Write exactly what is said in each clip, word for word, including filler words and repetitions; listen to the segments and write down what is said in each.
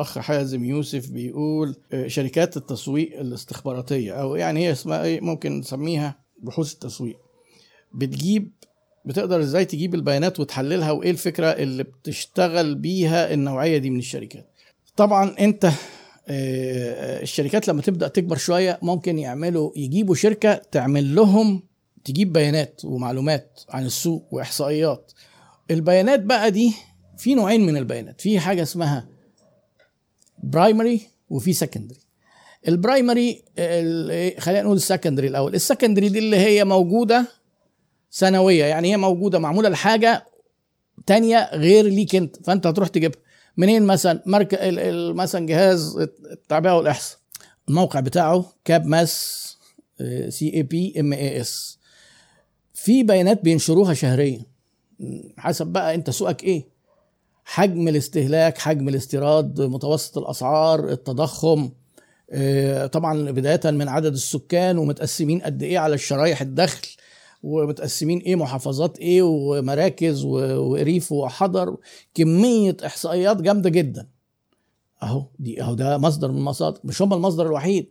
الأخ حازم يوسف بيقول شركات التسويق الاستخباراتية، أو يعني هي اسمها إيه، ممكن نسميها بحوث التسويق، بتجيب بتقدر إزاي تجيب البيانات وتحللها، وإيه الفكرة اللي بتشتغل بيها النوعية دي من الشركات. طبعا أنت الشركات لما تبدأ تكبر شوية ممكن يعملوا يجيبوا شركة تعمل لهم تجيب بيانات ومعلومات عن السوق وإحصائيات. البيانات بقى دي في نوعين من البيانات، في حاجة اسمها برايمري وفي سكندري. البرايمري خلينا نقول السكندري الأول. السكندري دي اللي هي موجودة سنوية، يعني هي موجودة معمولة لحاجة تانية غير ليك انت، فانت هتروح تجيبها منين؟ مثلا مرك... مثلا جهاز التعبئه والاحصاء الموقع بتاعه كاب ماس سي اي بي ام اي اس، في بيانات بينشروها شهريا حسب بقى انت سوقك ايه، حجم الاستهلاك، حجم الاستيراد، متوسط الاسعار، التضخم، طبعا بدايه من عدد السكان ومتقسمين قد ايه على الشرايح الدخل، ومتقسمين ايه محافظات ايه ومراكز وريف وحضر، كمية احصائيات جامدة جدا. اهو دي اهو ده مصدر من المصادر، مش هم المصدر الوحيد.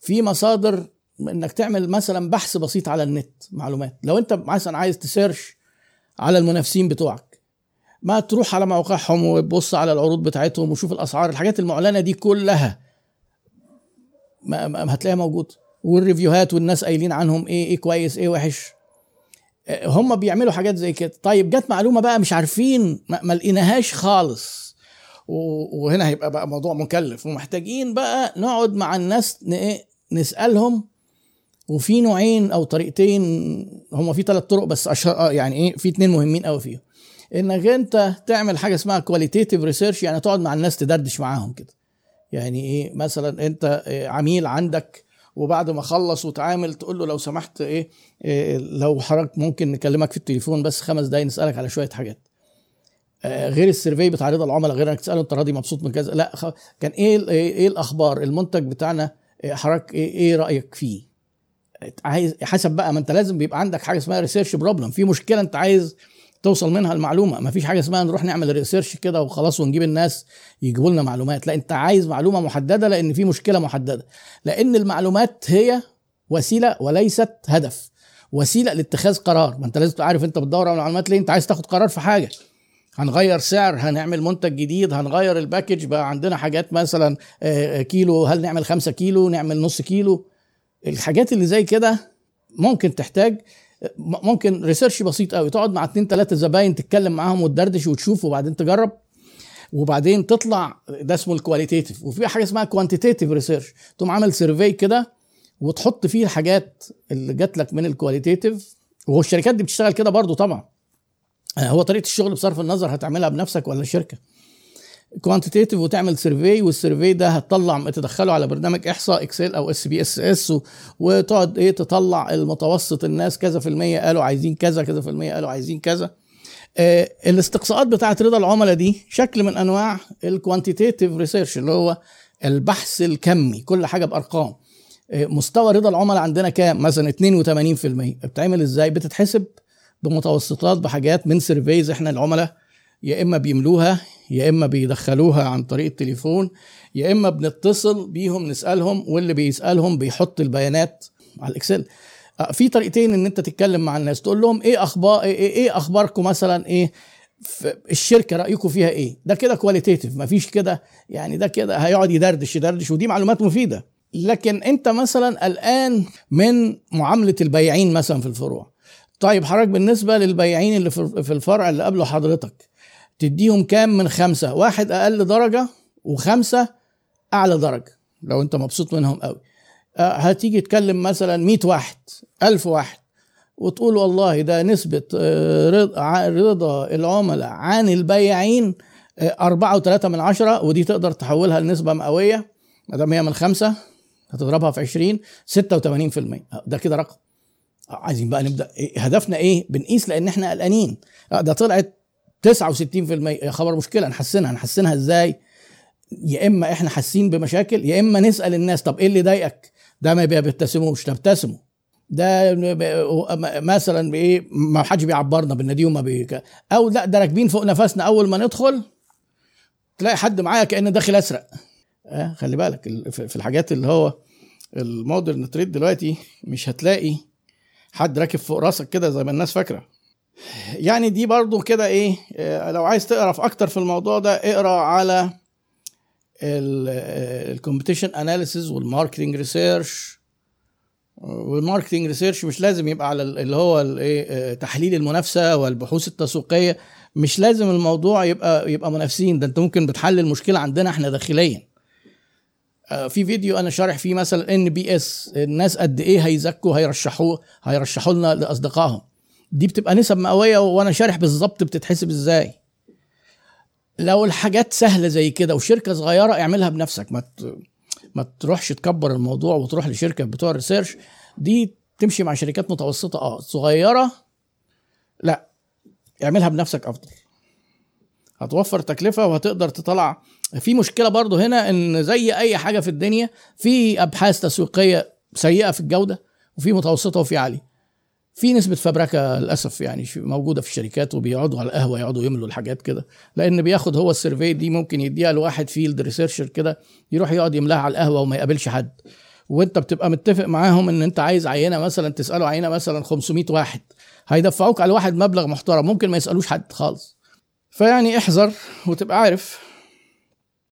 في مصادر انك تعمل مثلا بحث بسيط على النت معلومات، لو انت مثلا عايز تسيرش على المنافسين بتوعك، ما تروح على موقعهم وتبص على العروض بتاعتهم وشوف الاسعار، الحاجات المعلنة دي كلها ما, ما هتلاقيها موجودة، والريفيوهات والناس قايلين عنهم ايه، ايه كويس ايه وحش، هم بيعملوا حاجات زي كده. طيب جت معلومة بقى مش عارفين ما لقيناهاش خالص، وهنا هيبقى بقى موضوع مكلف، ومحتاجين بقى نقعد مع الناس نسألهم. وفي نوعين او طريقتين، هم في ثلاث طرق بس اشهر يعني ايه، في اتنين مهمين قوي فيهم، انك انت تعمل حاجة اسمها كواليتيتيف ريسيرش، يعني تقعد مع الناس تدردش معاهم كده، يعني ايه مثلا انت عميل عندك وبعد ما خلص وتعامل تقول له لو سمحت إيه, ايه لو حضرتك ممكن نكلمك في التليفون بس خمس دقايق نسألك على شوية حاجات، آه غير السيرفي بتعرضها العملاء، غير انك تسأله انت راضي مبسوط من كذا، لا خ... كان ايه ايه, إيه الاخبار، المنتج بتاعنا إيه حضرتك ايه, ايه رأيك فيه، عايز حسب بقى، ما انت لازم بيبقى عندك حاجة اسمها ريسيرش بروبلم، في مشكلة انت عايز توصل منها المعلومة. ما فيش حاجة اسمها نروح نعمل ريسيرش كده وخلاص ونجيب الناس يجيبوا لنا معلومات، لا انت عايز معلومة محددة، لان في مشكلة محددة، لان المعلومات هي وسيلة وليست هدف، وسيلة لاتخاذ قرار. ما انت لازم تعرف انت بتدور على معلومات ليه، انت عايز تاخد قرار في حاجة، هنغير سعر، هنعمل منتج جديد، هنغير الباكج، بقى عندنا حاجات مثلا كيلو، هل نعمل خمسة كيلو، نعمل نص كيلو، الحاجات اللي زي كده ممكن تحتاج ممكن ريسيرش بسيط قوي، تقعد مع اتنين تلاتة زباين تتكلم معاهم وتدردش وتشوف وبعدين تجرب وبعدين تطلع، ده اسمه الكواليتيتيف. وفي حاجه اسمها كوانتيتيف ريسيرش، تقوم عامل سيرفي كده وتحط فيه الحاجات اللي جات لك من الكواليتيتيف، وهو الشركات دي بتشتغل كده برضو طبعا، هو طريقه الشغل بصرف النظر هتعملها بنفسك ولا الشركه. كوانتيتيف وتعمل سيرفي، والسيرفي ده هتطلع تدخله على برنامج احصاء اكسل او اس بي اس اس، وتقعد ايه تطلع المتوسط، الناس كذا في المية قالوا عايزين كذا، كذا في المية قالوا عايزين كذا. آه الاستقصاءات بتاعه رضا العملاء دي شكل من انواع الكوانتيتيف ريسيرش، اللي هو البحث الكمي، كل حاجه بارقام. آه مستوى رضا العملاء عندنا كام مثلا؟ اتنين وتمانين في المية. بتعمل ازاي؟ بتتحسب بمتوسطات، بحاجات من سيرفيز احنا العملاء يا اما بيملوها يا اما بيدخلوها عن طريق التليفون، يا اما بنتصل بيهم نسالهم، واللي بيسالهم بيحط البيانات على الاكسل. في طريقتين ان انت تتكلم مع الناس، تقول لهم ايه اخبار ايه, إيه اخباركم مثلا، ايه الشركه رايكم فيها ايه، ده كده كواليتيتيف، مفيش كده يعني، ده كده هيقعد يدردش يدردش ودي معلومات مفيده. لكن انت مثلا الان من معامله البياعين مثلا في الفروع، طيب حضرتك بالنسبه للبياعين اللي في الفرع اللي قبله حضرتك تديهم كام من خمسة؟ واحد أقل درجة وخمسة أعلى درجة لو أنت مبسوط منهم قوي. هتيجي تكلم مثلا مية واحد، ألف واحد، وتقول والله ده نسبة رضا العملاء عن البياعين أربعة وثلاثة من عشرة، ودي تقدر تحولها لنسبة مئوية، مدام هي من خمسة هتضربها في عشرين، ستة وثمانين في المية، ده كده رقم. عايزين بقى نبدأ هدفنا إيه؟ بنقيس لأن إحنا قلقانين، ده طلعت تسعة وستين في المية، يا خبر مشكلة، نحسنها نحسنها ازاي؟ يا اما احنا حاسين بمشاكل، يا اما نسأل الناس طب ايه اللي ضايقك، ده ما بيبتسموش تبتسموا، ده مثلا بايه ما حدش بيعبرنا بالنادي وما بي... او لا ده راكبين فوق نفسنا اول ما ندخل تلاقي حد معايا كأنه داخل أسرق. أه خلي بالك في الحاجات اللي هو المودرن تريد دلوقتي مش هتلاقي حد راكب فوق راسك كده زي ما الناس فاكرة. يعني دي برضو كده ايه, لو عايز تقرأ اكتر في الموضوع ده اقرأ على الكومبيتيشن اناليسيز والماركتنج ريسيرش. والماركتنج ريسيرش مش لازم يبقى على اللي هو تحليل المنافسة والبحوث التسويقية, مش لازم الموضوع يبقى يبقى منافسين. ده انت ممكن بتحلل مشكلة عندنا احنا داخليا. في فيديو انا شارح فيه مثلا إن بي إس الناس قد ايه هيزكوا هيرشحوه هيرشحوا لنا لاصدقائهم, دي بتبقى نسب مئويه وانا شارح بالظبط بتتحسب ازاي. لو الحاجات سهله زي كده وشركه صغيره اعملها بنفسك, ما ما تروحش تكبر الموضوع وتروح لشركه بتوع ريسيرش. دي تمشي مع شركات متوسطه اه صغيره لا اعملها بنفسك افضل, هتوفر تكلفه وهتقدر تطلع. في مشكله برضو هنا ان زي اي حاجه في الدنيا في ابحاث تسويقيه سيئه في الجوده وفي متوسطه وفي عاليه, في نسبة فبركة للأسف يعني موجودة في الشركات, وبيقعدوا على القهوة يقعدوا يملوا الحاجات كده, لأن بياخد هو السيرفي دي ممكن يديها لواحد فيلد ريسيرشر كده يروح يقعد يملاها على القهوة وما يقابلش حد. وانت بتبقى متفق معاهم ان انت عايز عينة مثلا تسأله عينة مثلا خمسمائة واحد, هيدفعوك على واحد مبلغ محترم, ممكن ما يسألوش حد خالص. فيعني احذر وتبقى عارف